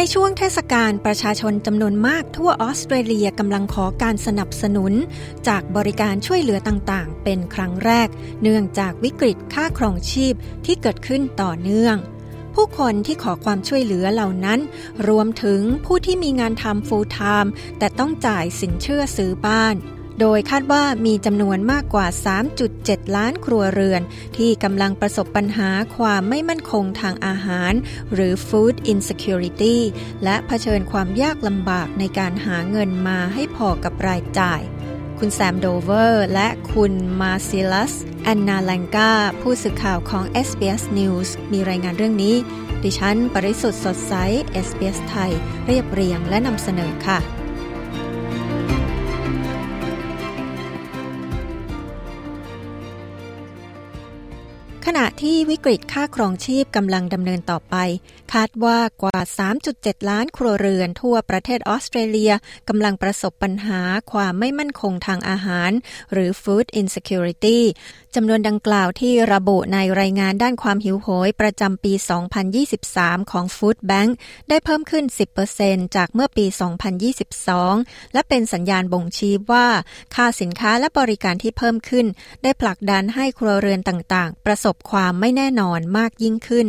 ในช่วงเทศกาลประชาชนจำนวนมากทั่วออสเตรเลียกำลังขอการสนับสนุนจากบริการช่วยเหลือต่างๆเป็นครั้งแรกเนื่องจากวิกฤตค่าครองชีพที่เกิดขึ้นต่อเนื่องผู้คนที่ขอความช่วยเหลือเหล่านั้นรวมถึงผู้ที่มีงานทำ full time แต่ต้องจ่ายสินเชื่อซื้อบ้านโดยคาดว่ามีจำนวนมากกว่า 3.7 ล้านครัวเรือนที่กำลังประสบปัญหาความไม่มั่นคงทางอาหารหรือ food insecurity และเผชิญความยากลำบากในการหาเงินมาให้พอกับรายจ่ายคุณแซมโดเวอร์และคุณมาซิลัสแอนนาลังกาผู้สื่อข่าวของ SBS News มีรายงานเรื่องนี้ดิฉันปริสุทธิ์สดใส SBS ไทยเรียบเรียงและนำเสนอค่ะขณะที่วิกฤตค่าครองชีพกำลังดำเนินต่อไปคาดว่ากว่า 3.7 ล้านครัวเรือนทั่วประเทศออสเตรเลียกำลังประสบปัญหาความไม่มั่นคงทางอาหารหรือ food insecurity จำนวนดังกล่าวที่ระบุในรายงานด้านความหิวโหยประจำปี 2023 ของ Food Bank ได้เพิ่มขึ้น 10% จากเมื่อปี 2022 และเป็นสัญญาณบ่งชี้ว่าค่าสินค้าและบริการที่เพิ่มขึ้นได้ผลักดันให้ครัวเรือนต่างๆประสบความไม่แน่นอนมากยิ่งขึ้น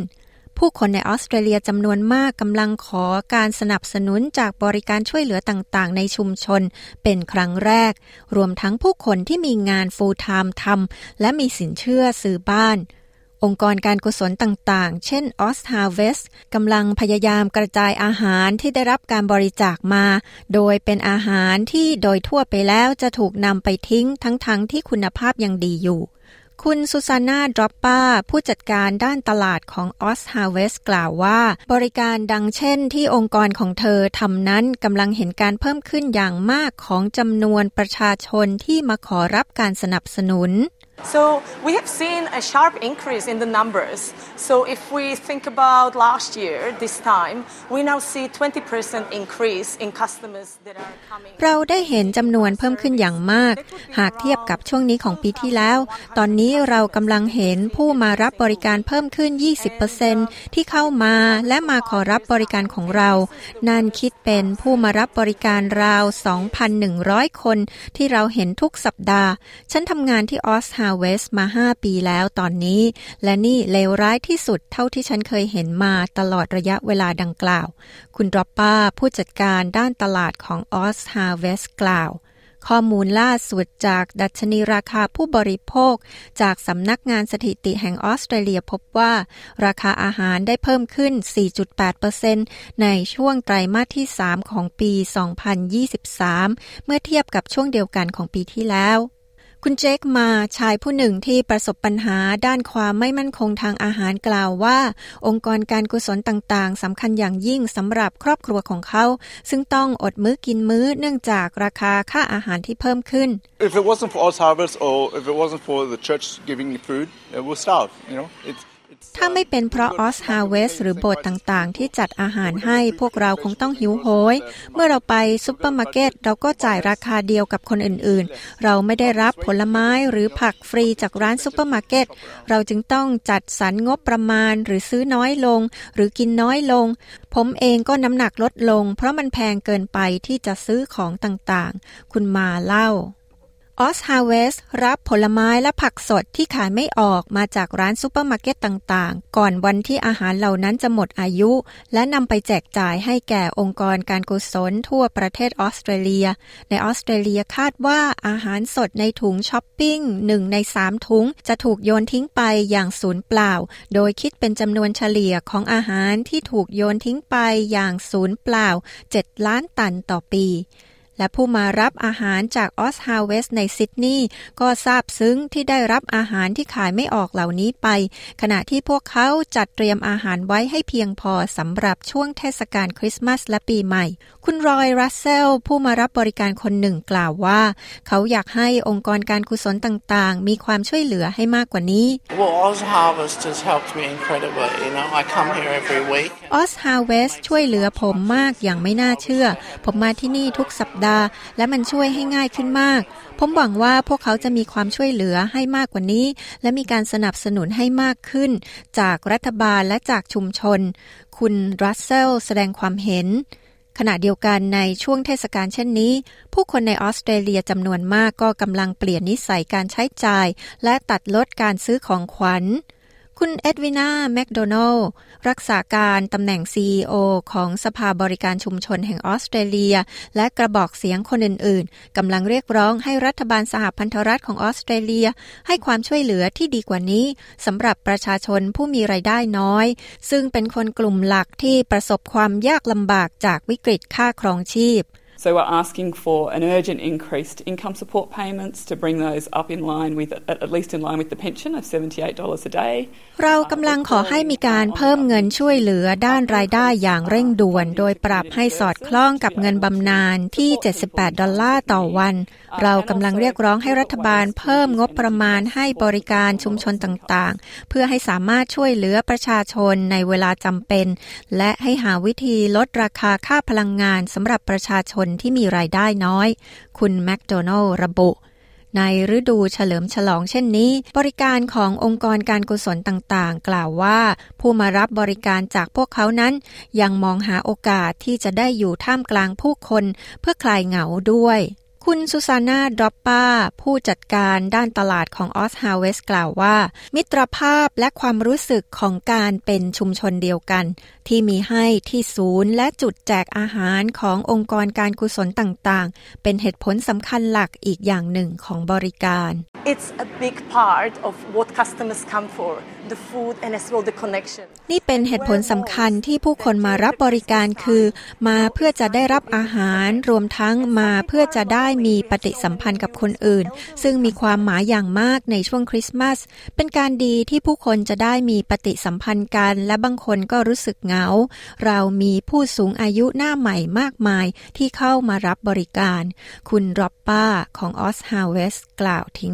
ผู้คนในออสเตรเลียจำนวนมากกำลังขอการสนับสนุนจากบริการช่วยเหลือต่างๆในชุมชนเป็นครั้งแรกรวมทั้งผู้คนที่มีงาน full time ทำและมีสินเชื่อซื้อบ้านองค์กรการกุศลต่างๆเช่น Oz Harvest กำลังพยายามกระจายอาหารที่ได้รับการบริจาคมาโดยเป็นอาหารที่โดยทั่วไปแล้วจะถูกนำไปทิ้งทั้งๆที่คุณภาพยังดีอยู่คุณซูซาน่า ดรอปป้าผู้จัดการด้านตลาดของ Oz Harvest กล่าวว่าบริการดังเช่นที่องค์กรของเธอทำนั้นกำลังเห็นการเพิ่มขึ้นอย่างมากของจำนวนประชาชนที่มาขอรับการสนับสนุนSo we have seen a sharp increase in the numbers. So if we think about last year, this time, we now see 20% increase in customers that are coming. เราได้เห็นจำนวนเพิ่มขึ้นอย่างมากหากเทียบกับช่วงนี้ของปีที่แล้วตอนนี้เรากำลังเห็นผู้มารับบริการเพิ่มขึ้น 20% ที่เข้ามาและมาขอรับบริการของเรานั่นคิดเป็นผู้มารับบริการราว 2,100 คนที่เราเห็นทุกสัปดาห์ฉันทำงานที่ออสWest มา5ปีแล้วตอนนี้และนี่เลวร้ายที่สุดเท่าที่ฉันเคยเห็นมาตลอดระยะเวลาดังกล่าวคุณดรอปป้าผู้จัดการด้านตลาดของ Oz Harvest กล่าวข้อมูลล่าสุดจากดัชนีราคาผู้บริโภคจากสำนักงานสถิติแห่งออสเตรเลียพบว่าราคาอาหารได้เพิ่มขึ้น 4.8% ในช่วงไตรมาสที่ 3 ของปี 2023 เมื่อเทียบกับช่วงเดียวกันของปีที่แล้วคุณเจคมาชายผู้หนึ่งที่ประสบปัญหาด้านความไม่มั่นคงทางอาหารกล่าวว่าองค์กรการกุศลต่างๆสำคัญอย่างยิ่งสำหรับครอบครัวของเขาซึ่งต้องอดมื้อกินมื้อเนื่องจากราคาค่าอาหารที่เพิ่มขึ้น If it wasn't for Oz Harvest or if it wasn't for the church giving me food, I would starve, you know. It'sถ้าไม่เป็นเพราะ Oz Harvest หรือโบสถ์ต่างๆที่จัดอาหารให้พวกเราคงต้องหิวโหยเมื่อเราไปซุปเปอร์มาร์เก็ตเราก็จ่ายราคาเดียวกับคนอื่นๆเราไม่ได้รับผลไม้หรือผักฟรีจากร้านซุปเปอร์มาร์เก็ตเราจึงต้องจัดสรรงบประมาณหรือซื้อน้อยลงหรือกินน้อยลงผมเองก็น้ำหนักลดลงเพราะมันแพงเกินไปที่จะซื้อของต่างๆคุณมาเล่าOz Harvest รับผลไม้และผักสดที่ขายไม่ออกมาจากร้านซุปเปอร์มาร์เก็ตต่างๆก่อนวันที่อาหารเหล่านั้นจะหมดอายุและนำไปแจกจ่ายให้แก่องค์กรการกุศลทั่วประเทศออสเตรเลียในออสเตรเลียคาดว่าอาหารสดในถุงช้อปปิ้ง1ใน3ถุงจะถูกโยนทิ้งไปอย่างสูญเปล่าโดยคิดเป็นจำนวนเฉลี่ยของอาหารที่ถูกโยนทิ้งไปอย่างสูญเปล่า7 ล้านตันต่อปี และผู้มารับอาหารจาก Oz Harvest ในซิดนีย์ก็ซาบซึ้งที่ได้รับอาหารที่ขายไม่ออกเหล่านี้ไปขณะที่พวกเขาจัดเตรียมอาหารไว้ให้เพียงพอสำหรับช่วงเทศกาลคริสต์มาสและปีใหม่คุณรอยรัสเซลผู้มารับบริการคนหนึ่งกล่าวว่าเขาอยากให้องค์กรการกุศลต่างๆมีความช่วยเหลือให้มากกว่านี้ Oz Harvest has helped me incredibly. You know, I come here every week. Oz Harvest ช่วยเหลือผมมากอย่างไม่น่าเชื่อผมมาที่นี่ทุกสัปดาห์และมันช่วยให้ง่ายขึ้นมากผมหวังว่าพวกเขาจะมีความช่วยเหลือให้มากกว่านี้และมีการสนับสนุนให้มากขึ้นจากรัฐบาลและจากชุมชนคุณรัสเซลแสดงความเห็นขณะเดียวกันในช่วงเทศกาลเช่นนี้ผู้คนในออสเตรเลียจำนวนมากก็กำลังเปลี่ยนนิสัยการใช้จ่ายและตัดลดการซื้อของขวัญคุณเอ็ดวิน่าแมคโดนัลล์รักษาการตำแหน่ง CEO ของสภาบริการชุมชนแห่งออสเตรเลียและกระบอกเสียงคนอื่นๆกำลังเรียกร้องให้รัฐบาลสหพันธรัฐของออสเตรเลียให้ความช่วยเหลือที่ดีกว่านี้สำหรับประชาชนผู้มีรายได้น้อยซึ่งเป็นคนกลุ่มหลักที่ประสบความยากลำบากจากวิกฤตค่าครองชีพSo we're asking for an urgent increase to income support payments to bring those up in line with, at least in line with the pension of $78 a day. เรากำลังขอให้มีการเพิ่มเงินช่วยเหลือด้านรายได้อย่างเร่งด่วนโดยปรับให้สอดคล้องกับเงินบำนาญที่$78ต่อวันเรากำลังเรียกร้องให้รัฐบาลเพิ่มงบประมาณให้บริการชุมชนต่างๆเพื่อให้สามารถช่วยเหลือประชาชนในเวลาจำเป็นและให้หาวิธีลดราคาค่าพลังงานสำหรับประชาชนที่มีรายได้น้อยคุณแมคโดนัลล์ระบุในฤดูเฉลิมฉลองเช่นนี้บริการขององค์กรการกุศลต่างๆกล่าวว่าผู้มารับบริการจากพวกเขานั้นยังมองหาโอกาสที่จะได้อยู่ท่ามกลางผู้คนเพื่อคลายเหงาด้วยคุณซูซาน่าดอปป้าผู้จัดการด้านตลาดของ Oz Harvest กล่าวว่ามิตรภาพและความรู้สึกของการเป็นชุมชนเดียวกันที่มีให้ที่ศูนย์และจุดแจกอาหารขององค์กรการกุศลต่างๆเป็นเหตุผลสำคัญหลักอีกอย่างหนึ่งของบริการ It's a big part of what customers come for the food and as well the connection นี่เป็นเหตุผลสำคัญที่ผู้คนมารับบริการคือมาเพื่อจะได้รับอาหารรวมทั้งมาเพื่อจะได้มีปฏิสัมพันธ์กับคนอื่นซึ่งมีความหมายอย่างมากในช่วงคริสต์มาสเป็นการดีที่ผู้คนจะได้มีปฏิสัมพันธ์กันและบางคนก็รู้สึกเหงาเรามีผู้สูงอายุหน้าใหม่มากมายที่เข้ามารับบริการคุณร็อบป้าของ Oz Harvest กล่าวทิ้ง